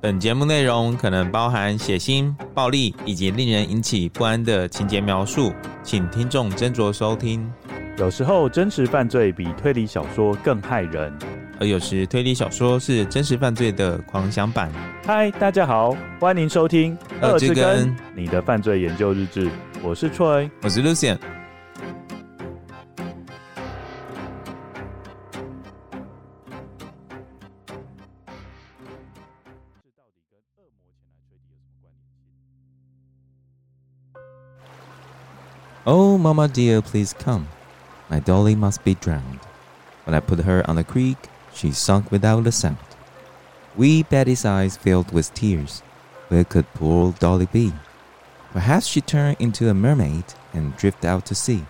本节目内容可能包含血腥、暴力以及令人引起不安的情节描述，请听众斟酌收听。有时候真实犯罪比推理小说更害人，而有时推理小说是真实犯罪的狂想版。嗨，大家好，欢迎收听《恶之根》你的犯罪研究日志，我是 Troy， 我是 Lucien。Oh, Mama dear, please come. My dolly must be drowned. When I put her on the creek, she sunk without a sound. Wee Betty's eyes filled with tears. Where could poor dolly be? Perhaps she turned into a mermaid and drifted out to sea.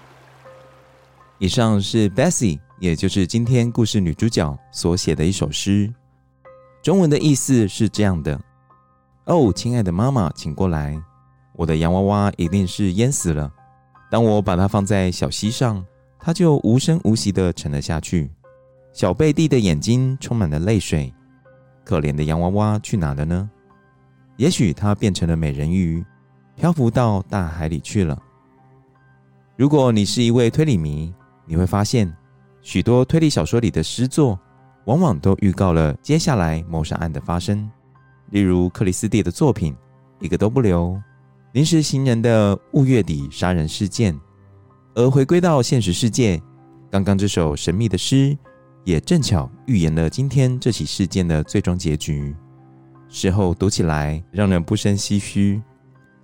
以上是 Bessie， 也就是今天故事女主角所写的一首诗。中文的意思是这样的：哦，亲爱的妈妈，请过来，我的洋娃娃一定是淹死了。当我把它放在小溪上，它就无声无息地沉了下去。小贝蒂的眼睛充满了泪水。可怜的洋娃娃去哪了呢？也许它变成了美人鱼，漂浮到大海里去了。如果你是一位推理迷，你会发现，许多推理小说里的诗作，往往都预告了接下来谋杀案的发生。例如克里斯蒂的作品《一个都不留》，临时行人的5月底杀人事件。而回归到现实世界，刚刚这首神秘的诗也正巧预言了今天这起事件的最终结局，事后读起来让人不胜唏嘘。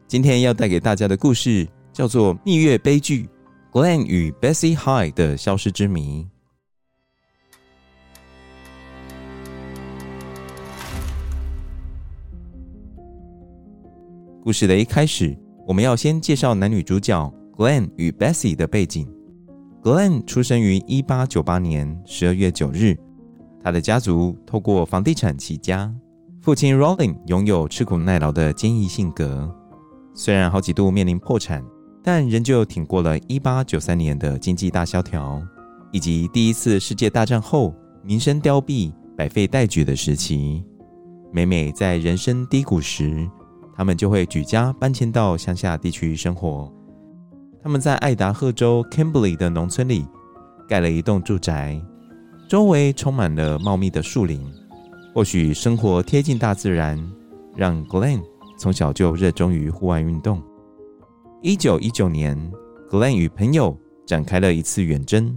今天要带给大家的故事叫做《蜜月悲剧》 Glen 与 Bessie Hyde 的消失之谜。故事的一开始，我们要先介绍男女主角 Glen 与 Bessie 的背景。Glen 出生于1898年12月9日，他的家族透过房地产起家。父亲 Rolling 拥有吃苦耐劳的坚毅性格，虽然好几度面临破产，但仍旧挺过了1893年的经济大萧条，以及第一次世界大战后民生凋敝、百废待举的时期。每每在人生低谷时，他们就会举家搬迁到乡下地区生活。他们在爱达荷州 Kimberley 的农村里盖了一栋住宅，周围充满了茂密的树林。或许生活贴近大自然，让 Glen 从小就热衷于户外运动。1919年 Glen 与朋友展开了一次远征，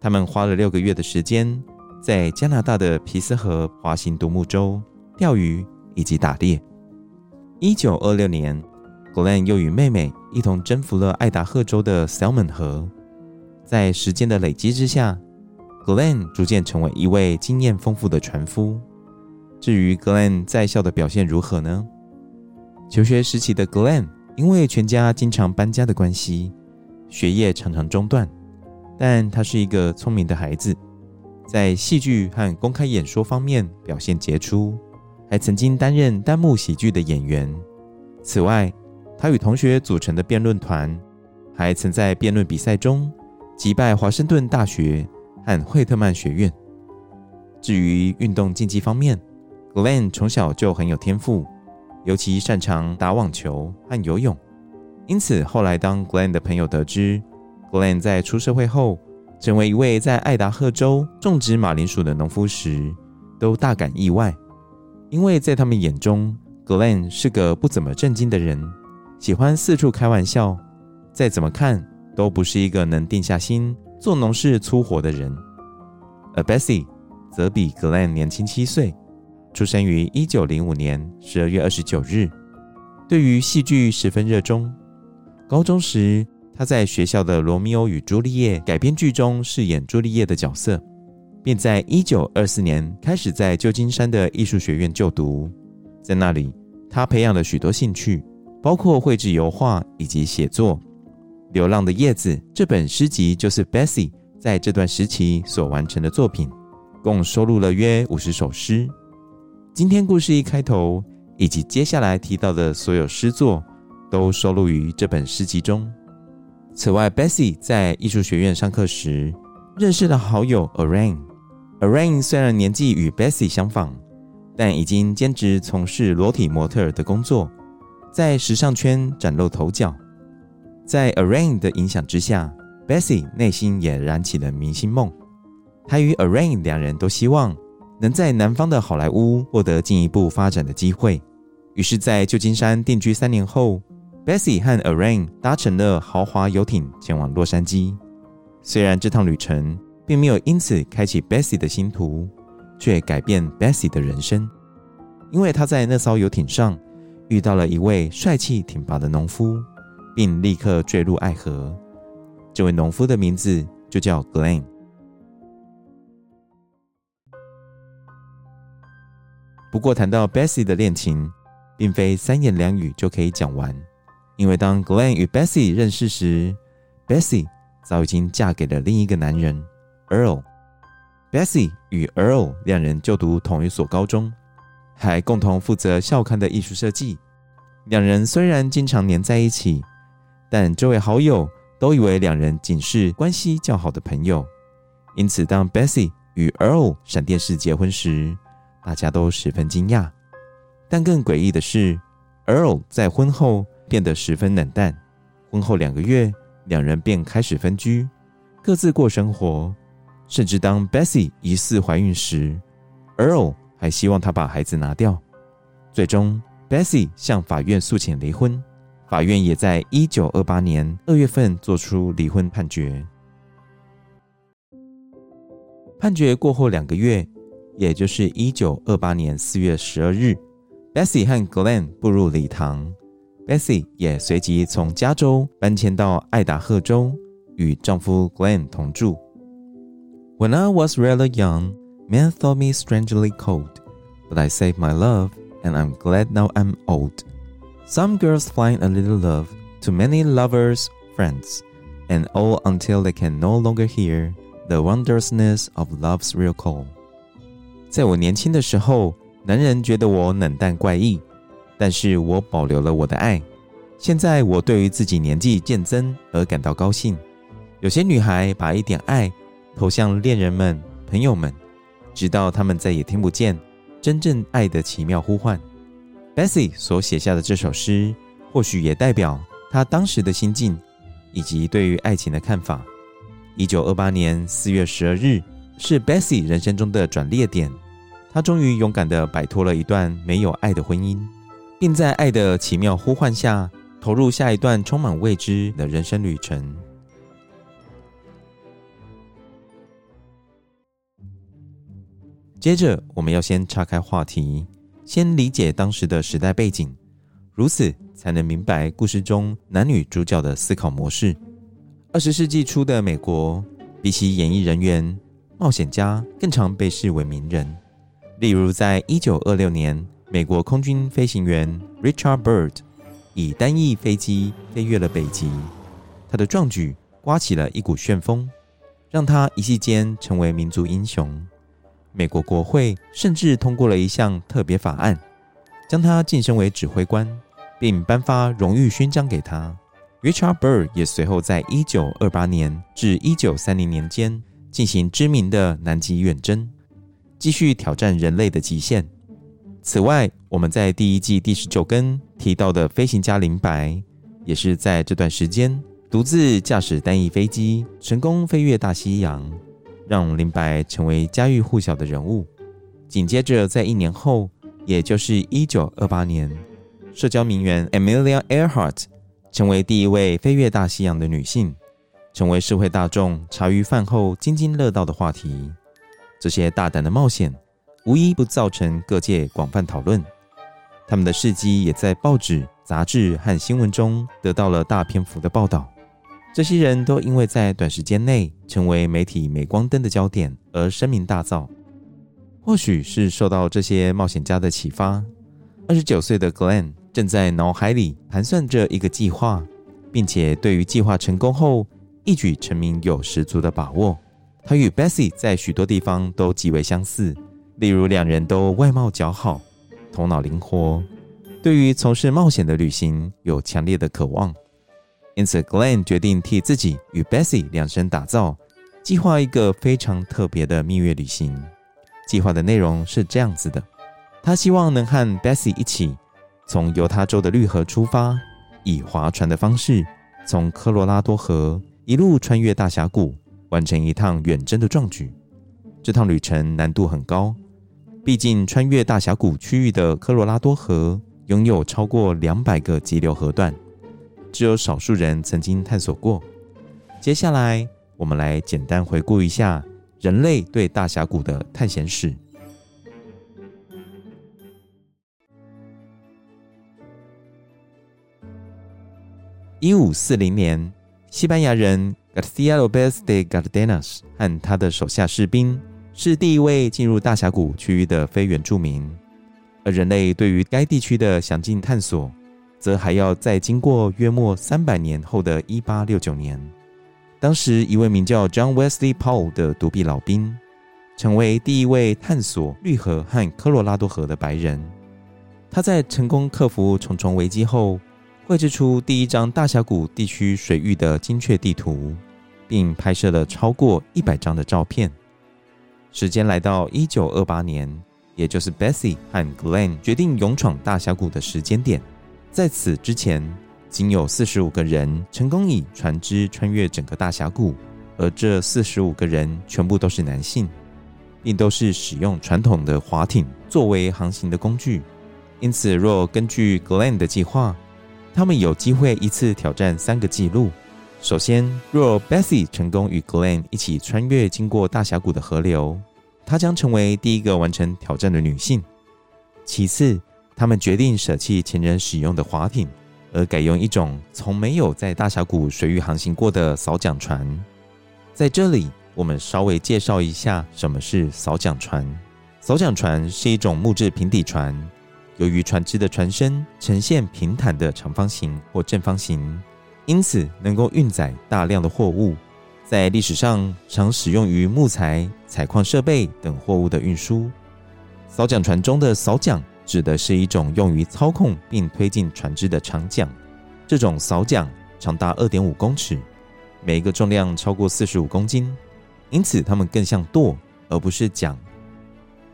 他们花了6个月的时间在加拿大的皮斯河滑行独木舟、钓鱼以及打猎。1926年 Glen 又与妹妹一同征服了爱达荷州的 Salmon 河。在时间的累积之下， Glen 逐渐成为一位经验丰富的船夫。至于 Glen 在校的表现如何呢？求学时期的 Glen 因为全家经常搬家的关系，学业常常中断，但他是一个聪明的孩子，在戏剧和公开演说方面表现杰出，还曾经担任单幕喜剧的演员。此外，他与同学组成的辩论团还曾在辩论比赛中击败华盛顿大学和惠特曼学院。至于运动竞技方面， Glen 从小就很有天赋，尤其擅长打网球和游泳。因此后来当 Glen 的朋友得知 Glen 在出社会后成为一位在爱达荷州种植马铃薯的农夫时，都大感意外。因为在他们眼中 Glen 是个不怎么正经的人，喜欢四处开玩笑，再怎么看都不是一个能定下心做农事粗活的人。而 Bessie 则比 Glen 年轻7岁，出生于1905年12月29日，对于戏剧十分热衷。高中时，他在学校的《罗密欧与朱丽叶》改编剧中饰演朱丽叶的角色，并在1924年开始在旧金山的艺术学院就读。在那里，他培养了许多兴趣，包括绘制油画以及写作。《流浪的叶子》这本诗集就是 Bessie 在这段时期所完成的作品，共收录了约50首诗。今天故事一开头以及接下来提到的所有诗作都收录于这本诗集中。此外， Bessie 在艺术学院上课时认识了好友 Arlene。 Arlene 虽然年纪与 Bessie 相仿，但已经兼职从事裸体模特的工作，在时尚圈崭露头角。在 Arlene 的影响之下， Bessie 内心也燃起了明星梦。她与 Arlene 两人都希望能在南方的好莱坞获得进一步发展的机会。于是在旧金山定居3年后， Bessie 和 Arlene 搭乘了豪华游艇前往洛杉矶。虽然这趟旅程并没有因此开启 Bessie 的星途，却改变 Bessie 的人生。因为她在那艘游艇上遇到了一位帅气挺拔的农夫，并立刻坠入爱河。这位农夫的名字就叫 Glen。 不过谈到 Bessie 的恋情，并非3言2语就可以讲完，因为当 Glen 与 Bessie 认识时， Bessie 早已经嫁给了另一个男人 Earl。 Bessie 与 Earl 两人就读同一所高中，还共同负责校刊的艺术设计。两人虽然经常黏在一起，但这位好友都以为两人仅是关系较好的朋友，因此当 Bessie 与 Earl 闪电式结婚时，大家都十分惊讶。但更诡异的是， Earl 在婚后变得十分冷淡。婚后2个月，两人便开始分居，各自过生活。甚至当 Bessie 疑似怀孕时， Earl 还希望她把孩子拿掉。最终 Bessie 向法院诉请离婚，法院也在1928年2月份作出离婚判决。判决过后2个月，也就是1928年4月12日 Bessie 和 Glen 步入礼堂。 Bessie 也随即从加州搬迁到爱达荷州，与丈夫 Glen 同住。 When I was rather young, men thought me strangely cold, but I saved my love, and I'm glad now I'm old.Some girls find a little love, too many lovers, friends, and all until they can no longer hear the wondrousness of love's real call. 在我年轻的时候，男人觉得我冷淡怪异，但是我保留了我的爱。现在我对于自己年纪渐增而感到高兴。有些女孩把一点爱投向恋人们、朋友们，直到他们再也听不见真正爱的奇妙呼唤。Bessie 所写下的这首诗，或许也代表她当时的心境以及对于爱情的看法。1928年4月12日是 Bessie 人生中的转捩点，她终于勇敢地摆脱了一段没有爱的婚姻，并在爱的奇妙呼唤下投入下一段充满未知的人生旅程。接着我们要先岔开话题，先理解当时的时代背景，如此才能明白故事中男女主角的思考模式。20世纪初的美国，比起演艺人员，冒险家更常被视为名人。例如在1926年，美国空军飞行员 Richard Byrd 以单翼飞机飞越了北极，他的壮举刮起了一股旋风，让他一夕间成为民族英雄。美国国会甚至通过了一项特别法案，将他晋升为指挥官，并颁发荣誉勋章给他。 Richard Byrd 也随后在1928年至1930年间进行知名的南极远征，继续挑战人类的极限。此外，我们在第一季第19根提到的飞行家林白，也是在这段时间独自驾驶单翼飞机成功飞越大西洋，让林白成为家喻户晓的人物。紧接着在1年后，也就是1928年，社交名媛 Amelia Earhart 成为第一位飞越大西洋的女性，成为社会大众茶余饭后津津乐道的话题。这这些大胆的冒险无一不造成各界广泛讨论，他们的事迹也在报纸、杂志和新闻中得到了大篇幅的报道。这些人都因为在短时间内成为媒体镁光灯的焦点而声名大噪。或许是受到这些冒险家的启发，29岁的 Glen 正在脑海里盘算着一个计划，并且对于计划成功后一举成名有十足的把握。他与 Bessie 在许多地方都极为相似，例如两人都外貌姣好，头脑灵活，对于从事冒险的旅行有强烈的渴望。因此 Glen 决定替自己与 Bessie 量身打造，计划一个非常特别的蜜月旅行。计划的内容是这样子的，他希望能和 Bessie 一起从犹他州的绿河出发，以划船的方式从科罗拉多河一路穿越大峡谷，完成一趟远征的壮举。这趟旅程难度很高，毕竟穿越大峡谷区域的科罗拉多河拥有超过200个急流河段，只有少数人曾经探索过。接下来我们来简单回顾一下人类对大峡谷的探险史。1540年，西班牙人 García López de Cardenas 和他的手下士兵是第一位进入大峡谷区域的非原住民，而人类对于该地区的详尽探索则还要再经过约莫300年后的1869年。当时一位名叫 John Wesley Powell 的独臂老兵成为第一位探索绿河和科罗拉多河的白人。他在成功克服重重危机后，绘制出第一张大峡谷地区水域的精确地图，并拍摄了超过100张的照片。时间来到1928年，也就是 Bessie 和 Glen 决定勇闯大峡谷的时间点。在此之前，仅有45个人成功以船只穿越整个大峡谷，而这45个人全部都是男性，并都是使用传统的划艇作为航行的工具。因此若根据 Glen 的计划，他们有机会一次挑战3个纪录。首先，若 Bessie 成功与 Glen 一起穿越经过大峡谷的河流，她将成为第一个完成挑战的女性。其次，他们决定舍弃前人使用的划艇，而改用一种从没有在大峡谷水域航行过的扫桨船。在这里我们稍微介绍一下什么是扫桨船。扫桨船是一种木质平底船，由于船只的船身呈现平坦的长方形或正方形，因此能够运载大量的货物，在历史上常使用于木材、采矿设备等货物的运输。扫桨船中的扫桨指的是一种用于操控并推进船只的长桨，这种扫桨长达 2.5 公尺，每一个重量超过45公斤，因此它们更像舵而不是桨。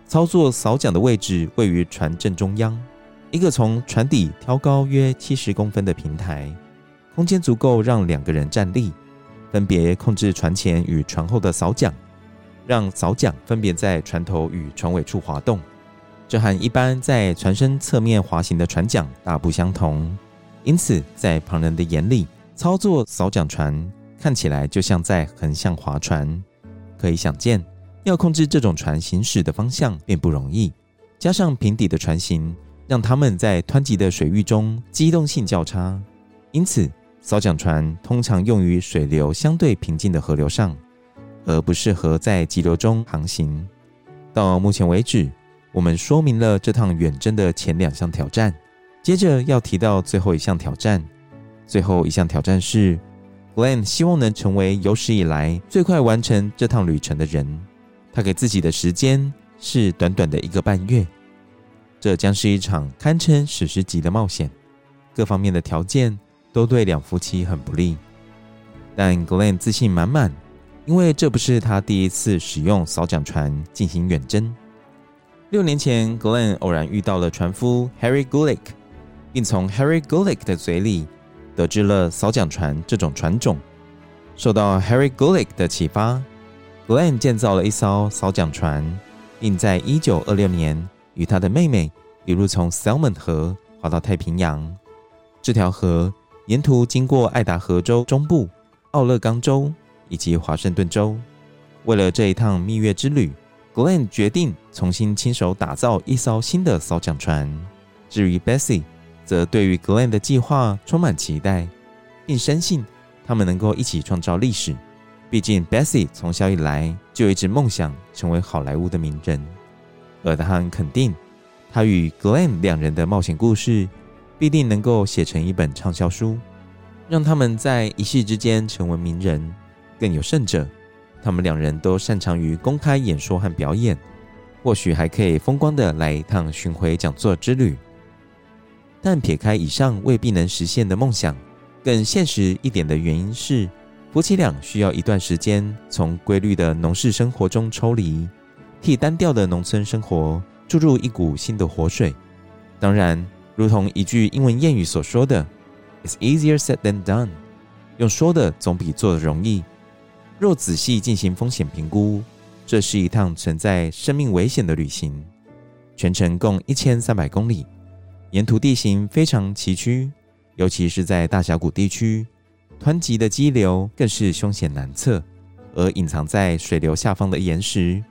操作扫桨的位置位于船正中央，一个从船底挑高约70公分的平台，空间足够让2个人站立，分别控制船前与船后的扫桨，让扫桨分别在船头与船尾处滑动。这和一般在船身侧面滑行的船桨大不相同，因此在旁人的眼里，操作扫桨船看起来就像在横向划船。可以想见，要控制这种船行驶的方向并不容易，加上平底的船型让他们在湍急的水域中机动性较差，因此扫桨船通常用于水流相对平静的河流上，而不适合在急流中航行。到目前为止，我们说明了这趟远征的前两项挑战，接着要提到最后一项挑战。最后一项挑战是 Glen 希望能成为有史以来最快完成这趟旅程的人。他给自己的时间是短短的一个半月，这将是一场堪称史诗级的冒险，各方面的条件都对两夫妻很不利。但 Glen 自信满满，因为这不是他第一次使用扫桨船进行远征。6年前 Glen 偶然遇到了船夫 Harry gulick， 并从 Harry gulick 的嘴里得知了扫桨船这种船种。受到 Harry gulick 的启发，Glen 建造了一艘扫桨船，并在1926年与他的妹妹一路从 Salmon 河滑到太平洋。这条河沿途经过爱达荷州中部、奥勒冈州以及华盛顿州。为了这一趟蜜月之旅， Glen 决定重新亲手打造一艘新的扫桨船。至于 Bessie 则对于 Glen 的计划充满期待，并深信他们能够一起创造历史。毕竟 Bessie 从小以来就一直梦想成为好莱坞的名人，而他很肯定他与 Glen 两人的冒险故事必定能够写成一本畅销书，让他们在一夕之间成为名人。更有甚者，他们两人都擅长于公开演说和表演，或许还可以风光地来一趟巡回讲座之旅。但撇开以上未必能实现的梦想，更现实一点的原因是，夫妻俩需要一段时间从规律的农事生活中抽离，替单调的农村生活注入一股新的活水。当然，如同一句英文谚语所说的 It's easier said than done， 用说的总比做的容易。若仔细进行风险评估，这是一趟存在生命危险的旅行。全程共1300公里，沿途地形非常崎岖，尤其是在大峡谷地区，湍急的激流更是凶险难测，而隐藏在水流下方的岩石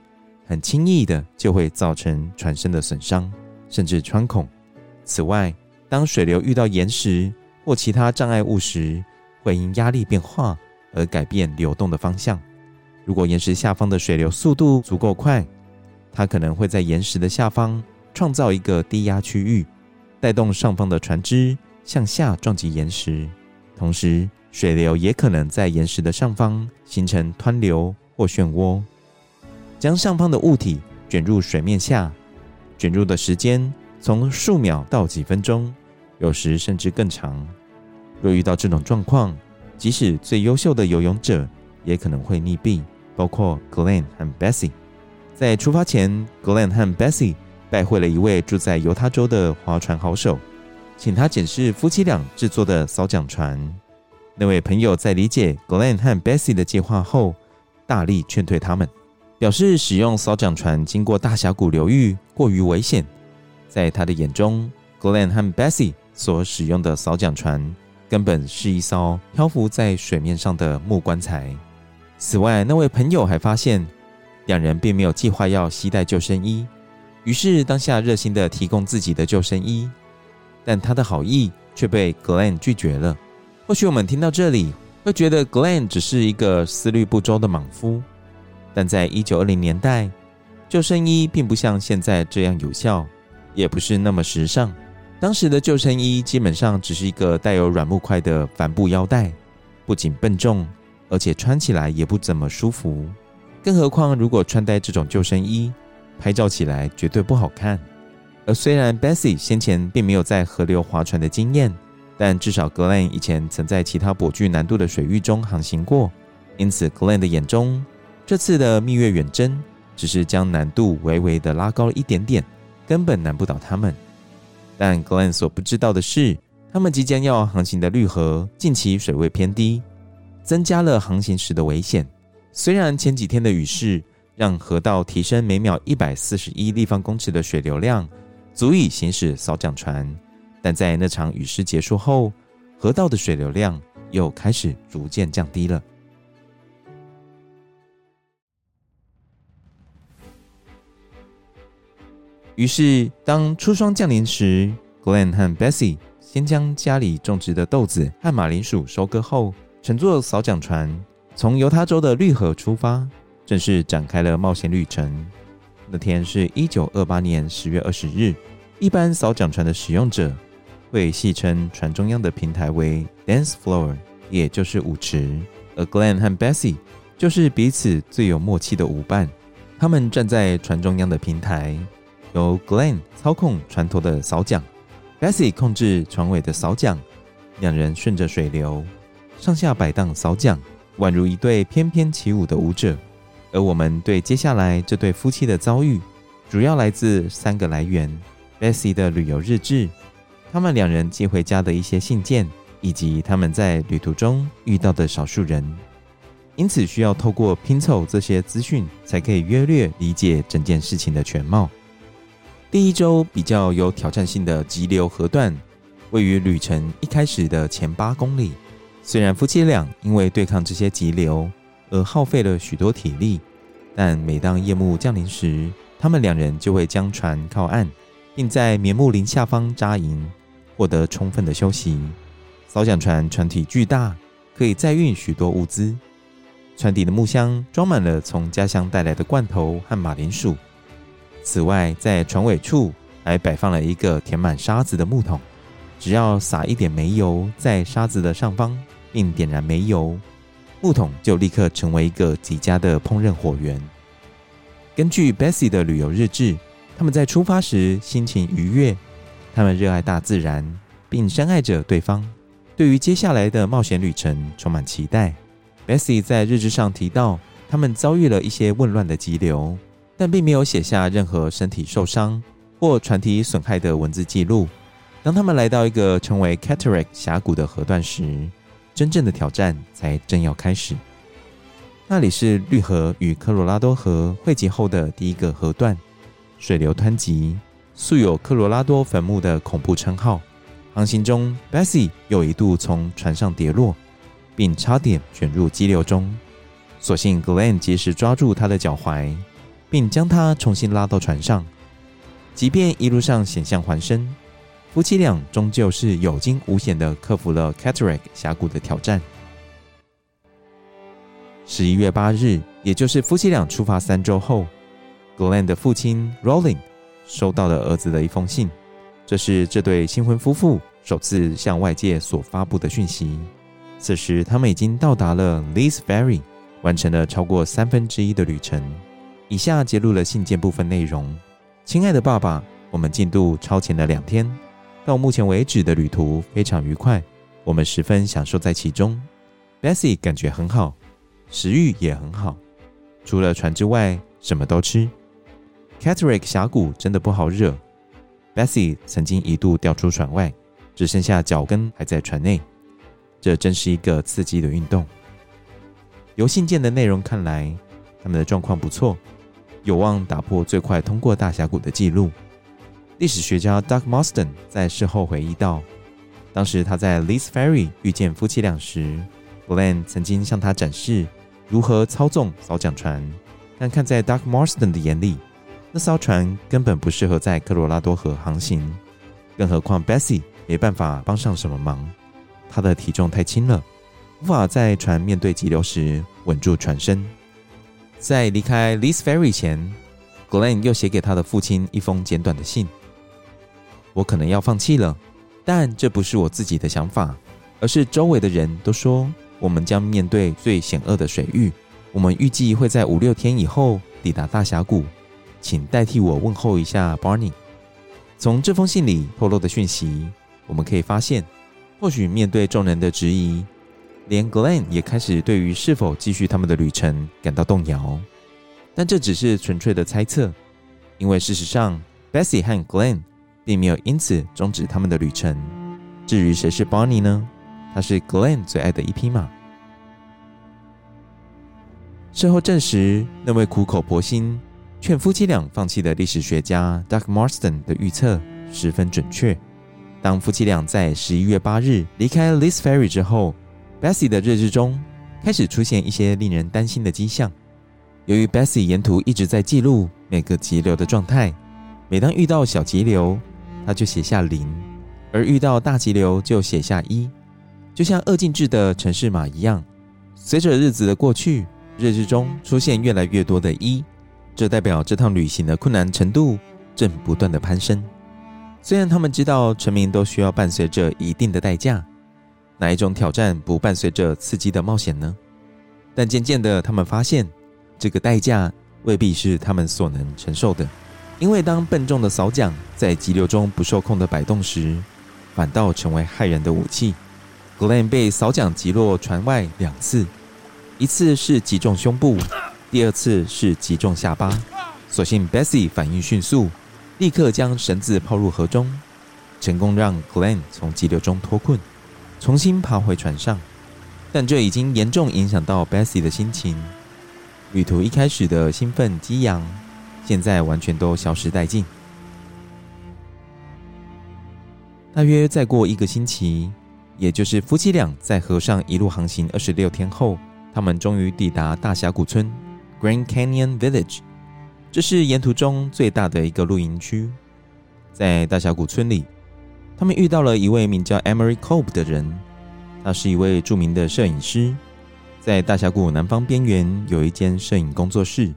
很轻易的就会造成船身的损伤，甚至穿孔。此外，当水流遇到岩石或其他障碍物时，会因压力变化而改变流动的方向。如果岩石下方的水流速度足够快，它可能会在岩石的下方创造一个低压区域，带动上方的船只向下撞击岩石。同时，水流也可能在岩石的上方形成湍流或漩涡，将上方的物体卷入水面下。卷入的时间从数秒到几分钟，有时甚至更长。若遇到这种状况，即使最优秀的游泳者也可能会溺毙，包括 Glen 和 Bessie。 在出发前， Glen 和 Bessie 拜会了一位住在犹他州的划船好手，请他检视夫妻俩制作的扫桨船。那位朋友在理解 Glen 和 Bessie 的计划后，大力劝退他们，表示使用扫桨船经过大峡谷流域过于危险。在他的眼中， Glen 和 Bessie 所使用的扫桨船根本是一艘漂浮在水面上的木棺材。此外，那位朋友还发现两人并没有计划要携带救生衣，于是当下热心地提供自己的救生衣，但他的好意却被 Glen 拒绝了。或许我们听到这里会觉得 Glen 只是一个思虑不周的莽夫，但在1920年代，救生衣并不像现在这样有效，也不是那么时尚。当时的救生衣基本上只是一个带有软木块的帆布腰带，不仅笨重，而且穿起来也不怎么舒服。更何况如果穿戴这种救生衣，拍照起来绝对不好看。而虽然 Bessie 先前并没有在河流划船的经验，但至少 Glen 以前曾在其他颇具难度的水域中航行过，因此 Glen 的眼中，这次的蜜月远征只是将难度微微的拉高了一点点，根本难不倒他们。但 Glen 所不知道的是，他们即将要航行的绿河近期水位偏低，增加了航行时的危险。虽然前几天的雨势让河道提升每秒141立方公尺的水流量，足以行驶扫桨船，但在那场雨势结束后，河道的水流量又开始逐渐降低了。于是当初霜降临时， Glen 和 Bessie 先将家里种植的豆子和马铃薯收割后，乘坐扫桨船从犹他州的绿河出发，正式展开了冒险旅程。那天是1928年10月20日，一般扫桨船的使用者会戏称船中央的平台为 Dance Floor， 也就是舞池，而 Glen 和 Bessie 就是彼此最有默契的舞伴。他们站在船中央的平台，由 Glen 操控船头的扫桨， Bessie 控制船尾的扫桨，两人顺着水流上下摆荡扫桨，宛如一对翩翩起舞的舞者。而我们对接下来这对夫妻的遭遇主要来自3个来源： Bessie 的旅游日志，他们两人寄回家的一些信件，以及他们在旅途中遇到的少数人。因此需要透过拼凑这些资讯，才可以约略理解整件事情的全貌。第一周比较有挑战性的急流河段位于旅程一开始的前8公里，虽然夫妻俩因为对抗这些急流而耗费了许多体力，但每当夜幕降临时，他们两人就会将船靠岸，并在棉木林下方扎营，获得充分的休息。扫响船船体巨大，可以载运许多物资。船底的木箱装满了从家乡带来的罐头和马铃薯。此外，在船尾处还摆放了一个填满沙子的木桶，只要撒一点煤油在沙子的上方，并点燃煤油，木桶就立刻成为一个极佳的烹饪火源。根据 Bessie 的旅游日志，他们在出发时心情愉悦，他们热爱大自然，并深爱着对方，对于接下来的冒险旅程充满期待。 Bessie 在日志上提到，他们遭遇了一些混乱的急流，但并没有写下任何身体受伤或船体损害的文字记录。当他们来到一个称为 Cataract 峡谷的河段时，真正的挑战才正要开始。那里是绿河与科罗拉多河汇集后的第一个河段，水流湍急，素有科罗拉多坟墓的恐怖称号。航行中 Bessie 又一度从船上跌落，并差点卷入激流中，所幸 Glen 及时抓住他的脚踝，并将他重新拉到船上。即便一路上险象环生，夫妻俩终究是有惊无险地克服了 Cataract 峡谷的挑战。11月8日，也就是夫妻俩出发3周后， Glen 的父亲 Rolling 收到了儿子的一封信，这是这对新婚夫妇首次向外界所发布的讯息。此时他们已经到达了 Lees Ferry， 完成了超过1/3的旅程。以下揭露了信件部分内容。亲爱的爸爸，我们进度超前了2天，到目前为止的旅途非常愉快，我们十分享受在其中。 Bessie 感觉很好，食欲也很好，除了船之外什么都吃。 Cataract 峡谷真的不好惹， Bessie 曾经一度掉出船外，只剩下脚跟还在船内，这真是一个刺激的运动。由信件的内容看来，他们的状况不错，有望打破最快通过大峡谷的记录。历史学家 Duck Morston 在事后回忆道，当时他在 Lees Ferry 遇见夫妻俩时， Glen 曾经向他展示如何操纵扫桨船，但看在 Duck Morston 的眼里，那艘船根本不适合在科罗拉多河航行，更何况 Bessie 没办法帮上什么忙，她的体重太轻了，无法在船面对急流时稳住船身。在离开 Lees Ferry 前， Glen 又写给他的父亲一封简短的信。我可能要放弃了，但这不是我自己的想法，而是周围的人都说我们将面对最险恶的水域，我们预计会在5-6天以后抵达大峡谷，请代替我问候一下 Barney。 从这封信里透露的讯息，我们可以发现，或许面对众人的质疑，连 Glen 也开始对于是否继续他们的旅程感到动摇，但这只是纯粹的猜测，因为事实上 Bessie 和 Glen并没有因此终止他们的旅程。至于谁是 Barney 呢？他是 Glen 最爱的一匹马。事后证实，那位苦口婆心劝夫妻俩放弃的历史学家 Duck Morston 的预测十分准确。当夫妻俩在11月8日离开 Lees Ferry 之后， Bessie 的日志中开始出现一些令人担心的迹象。由于 Bessie 沿途一直在记录每个急流的状态，每当遇到小急流他就写下0，而遇到大急流就写下1，就像二进制的城市码一样。随着日子的过去，日志中出现越来越多的1，这代表这趟旅行的困难程度正不断的攀升。虽然他们知道成名都需要伴随着一定的代价，哪一种挑战不伴随着刺激的冒险呢？但渐渐的他们发现，这个代价未必是他们所能承受的，因为当笨重的扫桨在急流中不受控的摆动时，反倒成为害人的武器。 Glen 被扫桨击落船外2次，一次是击中胸部，第2次是击中下巴。所幸 Bessie 反应迅速，立刻将绳子抛入河中，成功让 Glen 从急流中脱困，重新爬回船上。但这已经严重影响到 Bessie 的心情，旅途一开始的兴奋激扬现在完全都消失殆尽。大约再过1个星期，也就是夫妻俩在河上一路航行26天后，他们终于抵达大峡谷村 Grand Canyon Village， 这是沿途中最大的一个露营区。在大峡谷村里，他们遇到了一位名叫 Emery Cope 的人，他是一位著名的摄影师，在大峡谷南方边缘有一间摄影工作室。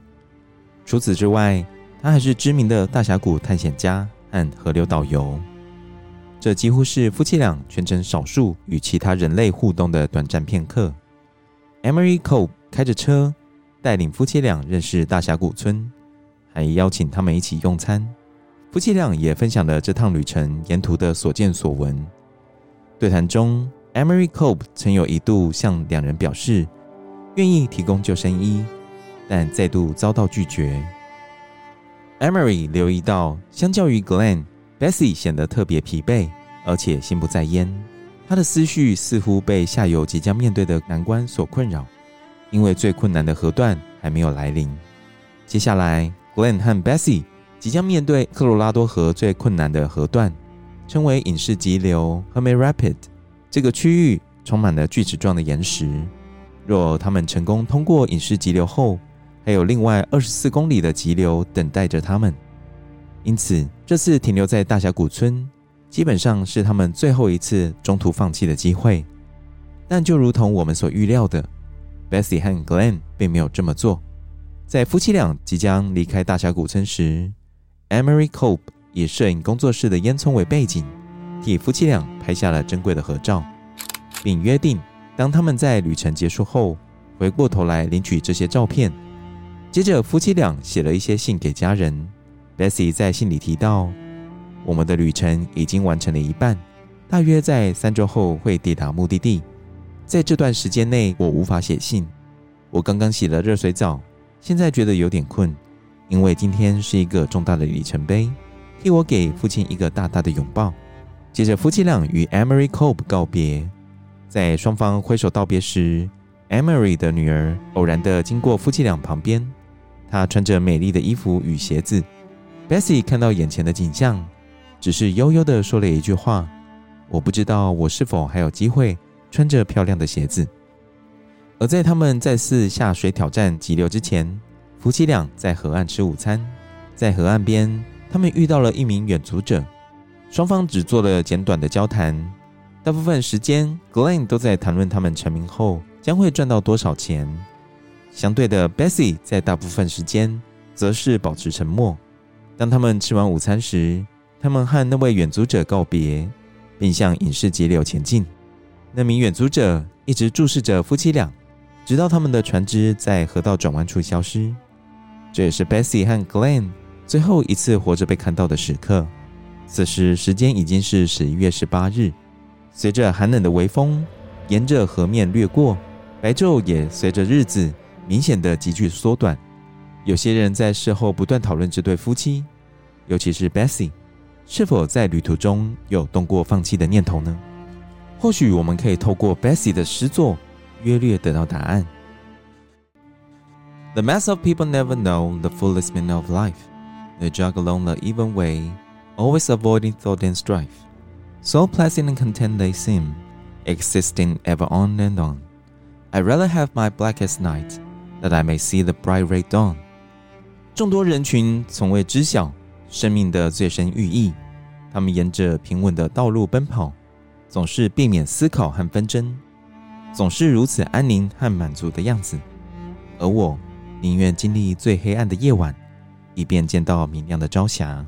除此之外，他还是知名的大峡谷探险家和河流导游。这几乎是夫妻俩全程少数与其他人类互动的短暂片刻。Emery Cope 开着车带领夫妻俩认识大峡谷村，还邀请他们一起用餐。夫妻俩也分享了这趟旅程沿途的所见所闻。对谈中， Emery Cope 曾有一度向两人表示愿意提供救生衣，但再度遭到拒绝。Emery 留意到，相较于 Glen， Bessie 显得特别疲惫，而且心不在焉。他的思绪似乎被下游即将面对的难关所困扰，因为最困难的河段还没有来临。接下来 Glen 和 Bessie 即将面对科罗拉多河最困难的河段，称为隐士急流 Hermit Rapid。 这个区域充满了锯齿状的岩石，若他们成功通过隐士急流后，还有另外24公里的急流等待着他们。因此这次停留在大峡谷村基本上是他们最后一次中途放弃的机会。但就如同我们所预料的， Bessie 和 Glen 并没有这么做。在夫妻俩即将离开大峡谷村时， Emery Cope 以摄影工作室的烟囱为背景，替夫妻俩拍下了珍贵的合照，并约定当他们在旅程结束后回过头来领取这些照片。接着夫妻俩写了一些信给家人。 Bessie 在信里提到，我们的旅程已经完成了一半，大约在3周后会抵达目的地。在这段时间内我无法写信，我刚刚洗了热水澡，现在觉得有点困，因为今天是一个重大的里程碑，替我给父亲一个大大的拥抱。接着夫妻俩与 Emery Cope 告别。在双方挥手道别时， Emery 的女儿偶然地经过夫妻俩旁边，她穿着美丽的衣服与鞋子。 Bessie 看到眼前的景象，只是悠悠地说了一句话，我不知道我是否还有机会穿着漂亮的鞋子。而在他们再次下水挑战急流之前，夫妻俩在河岸吃午餐。在河岸边，他们遇到了一名远足者，双方只做了简短的交谈。大部分时间 Glen 都在谈论他们成名后将会赚到多少钱，相对的 Bessie 在大部分时间则是保持沉默。当他们吃完午餐时，他们和那位远足者告别，并向隐士急流前进。那名远足者一直注视着夫妻俩，直到他们的船只在河道转弯处消失。这也是 Bessie 和 Glen 最后一次活着被看到的时刻。此时时间已经是11月18日，随着寒冷的微风沿着河面掠过，白昼也随着日子明显的急剧缩短。有些人在事后不断讨论这对夫妻，尤其是 Bessie，是否在旅途中有动过放弃的念头呢？或许我们可以透过 Bessie 的诗作约略得到答案。 The mass of people never know the fullest meaning of life. They jog along the even way, always avoiding thought and strife. So pleasant and content they seem, existing ever on and on. I'd rather have my blackest night, that I may see the bright red dawn. 众多人群从未知晓生命的最深寓意，他们沿着平稳的道路奔跑，总是避免思考和纷争，总是如此安宁和满足的样子。而我宁愿经历最黑暗的夜晚，以便见到明亮的朝霞。